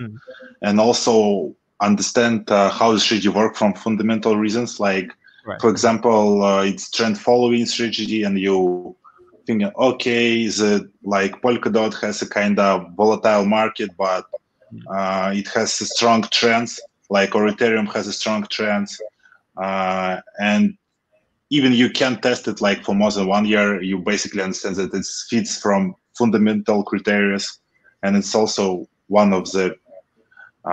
and also understand how the strategy works from fundamental reasons. Like, for example, it's trend following strategy, and you think, okay, like Polkadot has a kind of volatile market, but it has a strong trends, like or Ethereum has a strong trends, and even you can test it like for more than 1 year, you basically understand that it fits from fundamental criteria, and it's also one of the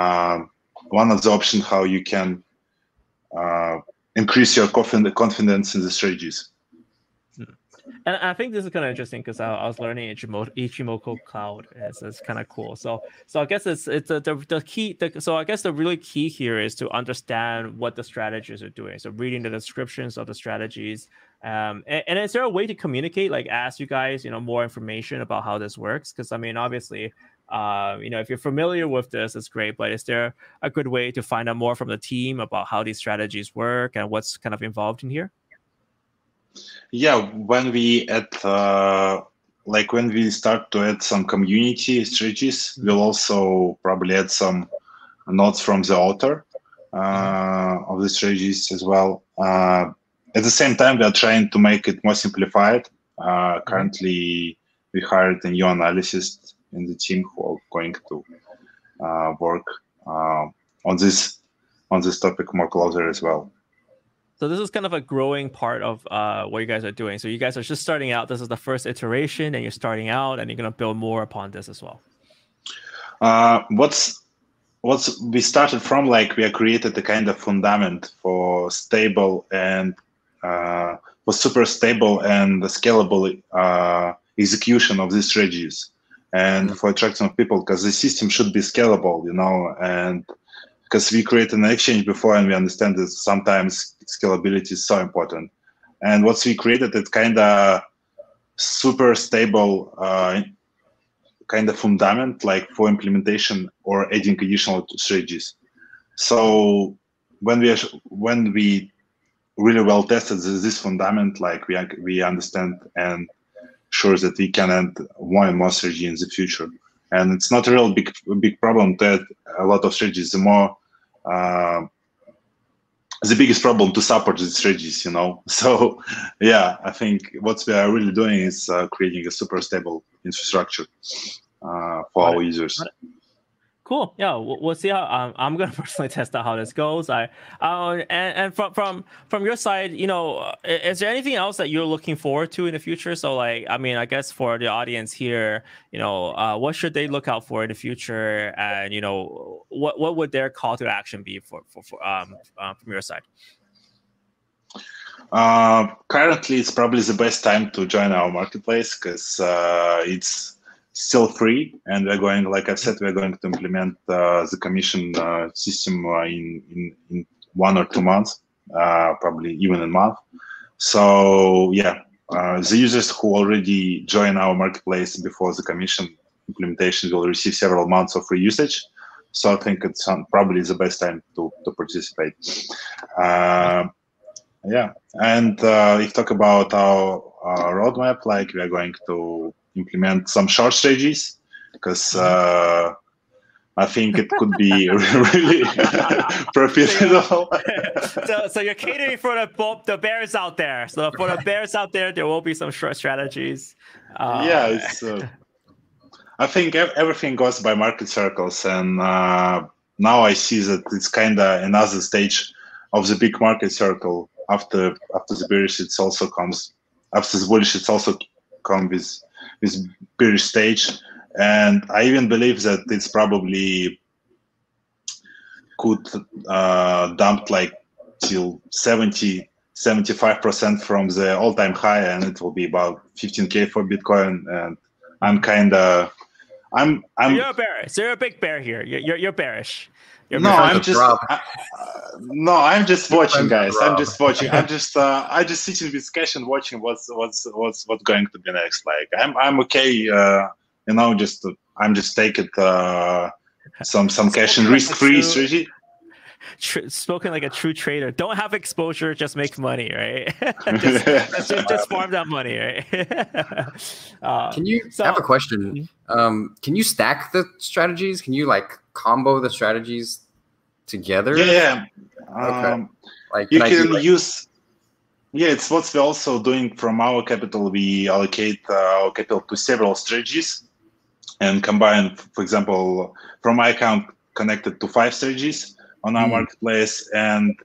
options how you can increase your confidence in the strategies. And I think this is kind of interesting, because I was learning Ichimoku cloud. It's kind of cool. So I guess it's the key. So I guess the really key here is to understand what the strategies are doing. So reading the descriptions of the strategies. And is there a way to communicate, like ask you guys, you know, more information about how this works? Because I mean, obviously, you know, if you're familiar with this, it's great. But is there a good way to find out more from the team about how these strategies work and what's kind of involved in here? Yeah, when we start to add some community strategies, we'll also probably add some notes from the author of the strategies as well. At the same time, we are trying to make it more simplified. Currently, we hired a new analyst in the team who are going to work on this topic more closer as well. So this is kind of a growing part of what you guys are doing. So you guys are just starting out. This is the first iteration, and you're starting out, and you're going to build more upon this as well. What's we started from, like we have created a kind of fundament for stable and for super stable and scalable execution of these strategies, and for attraction of people, because the system should be scalable, you know, and because we created an exchange before, and we understand that sometimes scalability is so important. And what we created, it's kind of super stable kind of fundament, like for implementation or adding additional strategies. So when we really well tested this fundament, like we understand and sure that we can add more and more strategy in the future. And it's not a real big problem that a lot of strategies. The biggest problem to support the strategies, you know. So yeah, I think what we are really doing is creating a super stable infrastructure for our users. Cool. Yeah, we'll see how. I'm gonna personally test out how this goes. And from your side, you know, is there anything else that you're looking forward to in the future? So like, I mean, I guess for the audience here, you know, what should they look out for in the future, and you know, what would their call to action be for from your side? Currently, it's probably the best time to join our marketplace because it's still free, and we're going, like I said, we're going to implement the commission system in 1 or 2 months, probably even a month. So yeah, the users who already join our marketplace before the commission implementation will receive several months of free usage. So I think it's probably the best time to participate. Yeah, and if talk about our roadmap, like we are going to implement some short strategies because I think it could be really profitable. So you're catering for the bears out there. So for the bears out there, there will be some short strategies. Yeah, it's, I think everything goes by market circles, and now I see that it's kind of another stage of the big market circle. After the bearish, it also comes after the bullish. It's also come with this bearish stage, and I even believe that it's probably could dump like till 70-75% from the all-time high, and it will be about 15K for Bitcoin. And I'm kind of I'm you're a bear, so you're a big bear here. You're bearish. No, I'm just watching, guys. I'm just watching. I just sitting with cash and watching what's going to be next. Like I'm okay, you know. I'm just taking some cash and risk-free strategy. Spoken like a true trader. Don't have exposure, just make money, right? just farm that money, right? Can you? I have a question. Can you stack the strategies? Can you like combo the strategies together? Yeah. Okay. Like you can use. Yeah, it's what we're also doing from our capital. We allocate our capital to several strategies, and combine. For example, from my account connected to 5 strategies on our marketplace, and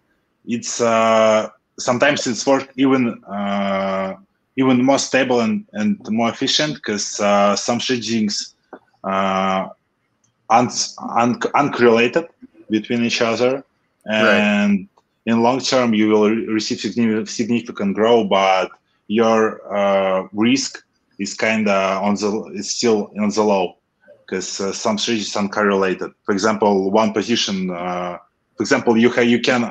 it's sometimes it's work even more stable and more efficient because some strategies uncorrelated between each other, and right. In long term you will receive significant growth, but your risk is kind of still on the low because some strategies uncorrelated. For example, one position. For example, you can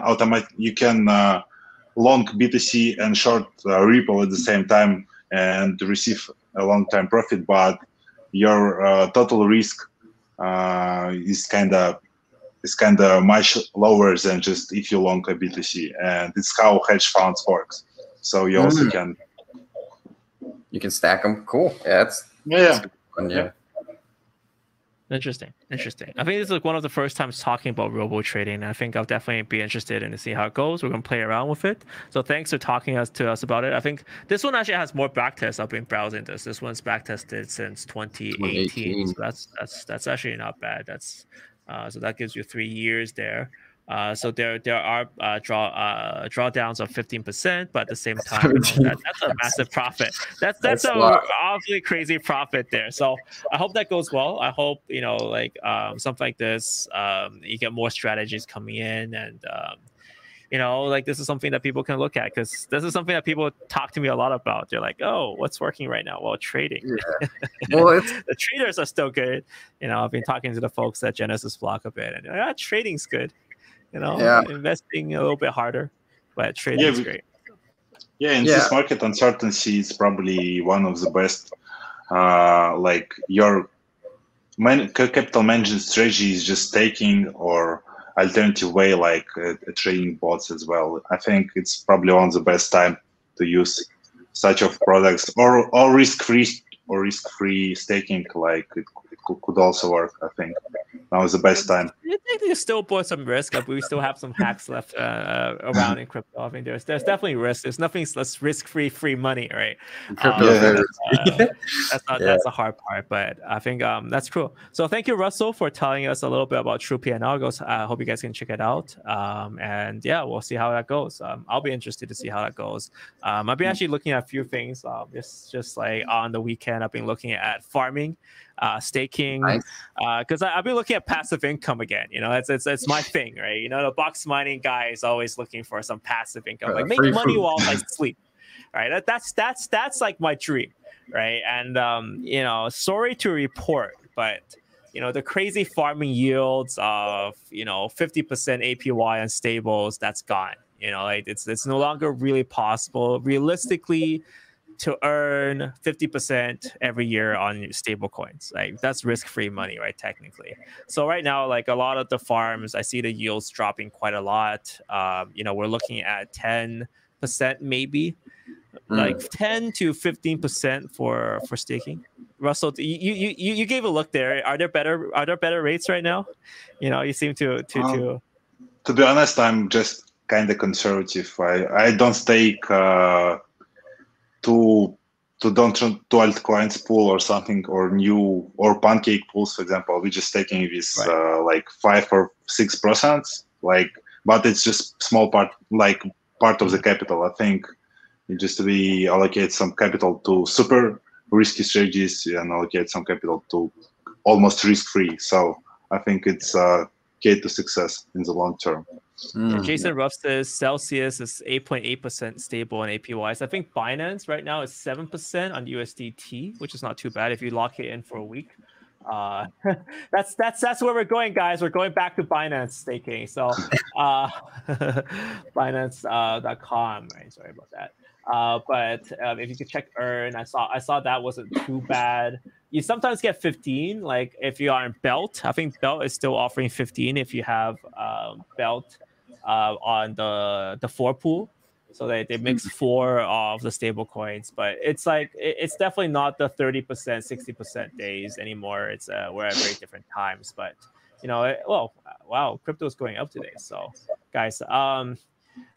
long BTC and short Ripple at the same time and receive a long-term profit, but your total risk is kind of much lower than just if you long a BTC, and it's how hedge funds works. So you also can stack them. Cool. Yeah. That's good. Interesting. I think this is like one of the first times talking about robo trading. I think I'll definitely be interested in to see how it goes. We're gonna play around with it. So thanks for talking to us about it. I think this one actually has more backtests. I've been browsing this. This one's backtested since 2018. So that's actually not bad. That's so that gives you 3 years there. So there are drawdowns of 15%, but at the same time, that's a massive profit. That's a awfully crazy profit there. So I hope that goes well. I hope, you know, like something like this, you get more strategies coming in, and you know, like this is something that people can look at, because this is something that people talk to me a lot about. They're like, oh, what's working right now? Well, trading. Yeah. Well, the traders are still good. You know, I've been talking to the folks at Genesis Block a bit, and yeah, trading's good. You know, investing a little bit harder, but trading is great. Yeah, in this market, uncertainty is probably one of the best. Like your capital management strategy is just taking or alternative way, like trading bots as well. I think it's probably one of the best time to use such of products or risk-free staking. Like it could also work, I think. Now is the best time. You think you still bought some risk, but we still have some hacks left around in crypto. I mean, there's definitely risk. There's nothing less risk-free money, right? That's the hard part, but I think that's cool. So thank you, Russell, for telling us a little bit about True PNL. I hope you guys can check it out. And yeah, we'll see how that goes. I'll be interested to see how that goes. I've been actually looking at a few things. Just like on the weekend, I've been looking at farming, staking, because I've been looking at passive income again. You know, it's my thing, right? You know, the box mining guy is always looking for some passive income, like make money while I sleep. All right, that's like my dream, right? And you know, sorry to report, but you know, the crazy farming yields of 50% APY on stables, that's gone. You know, like it's no longer really possible realistically to earn 50% every year on stable coins. Like that's risk-free money, right? Technically. So right now, like a lot of the farms, I see the yields dropping quite a lot. You know, we're looking at 10% maybe, like 10 to 15% for staking. Russell, you gave a look there. Are there better rates right now? You know, you seem to be honest, I'm just kind of conservative. I don't stake to altcoins pool or something, or new or pancake pools, for example. We're just staking with like 5 or 6%, like, but it's just small part of the capital. I think you just we allocate some capital to super risky strategies and allocate some capital to almost risk-free. So I think it's key to success in the long term. Mm. Jason Ruff says Celsius is 8.8% stable on APYs. I think Binance right now is 7% on USDT, which is not too bad if you lock it in for a week. That's where we're going, guys. We're going back to Binance staking. So Binance.com. Right? Sorry about that. But if you could check earn, I saw that wasn't too bad. You sometimes get 15, like if you are in Belt. I think Belt is still offering 15 if you have Belt on the 4 pool. So they mix 4 of the stable coins, but it's like it's definitely not the 30%, 60% days anymore. It's we're at very different times, but you know, wow, crypto is going up today. So guys,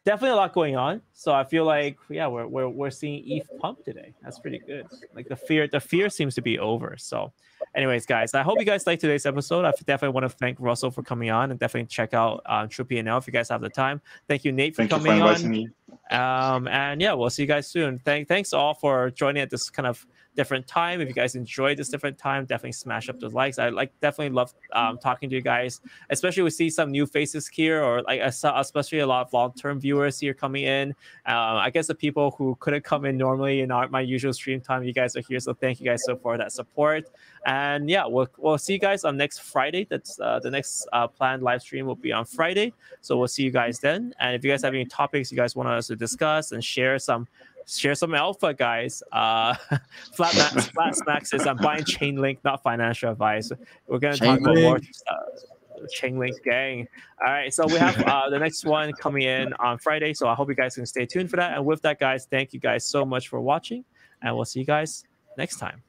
definitely a lot going on. So I feel like, yeah, we're seeing ETH pump today. That's pretty good. Like the fear seems to be over. So anyways, guys, I hope you guys like today's episode. I definitely want to thank Russell for coming on, and definitely check out True PNL if you guys have the time. Thank you, Nate, for coming on. And yeah, we'll see you guys soon. Thanks all for joining at this kind of different time. If you guys enjoyed this different time, definitely smash up those likes. I definitely love talking to you guys, especially we see some new faces here, or like I saw especially a lot of long-term viewers here coming in. I guess the people who couldn't come in normally in my usual stream time, you guys are here, so thank you guys so for that support. And yeah, we'll see you guys on next Friday. That's the next planned live stream will be on Friday, so we'll see you guys then. And if you guys have any topics you guys want us to discuss and share some alpha, guys. Flat Smacks says, I'm buying Chainlink, not financial advice. We're going to talk about more Chainlink gang. All right, so we have the next one coming in on Friday, so I hope you guys can stay tuned for that. And with that, guys, thank you guys so much for watching, and we'll see you guys next time.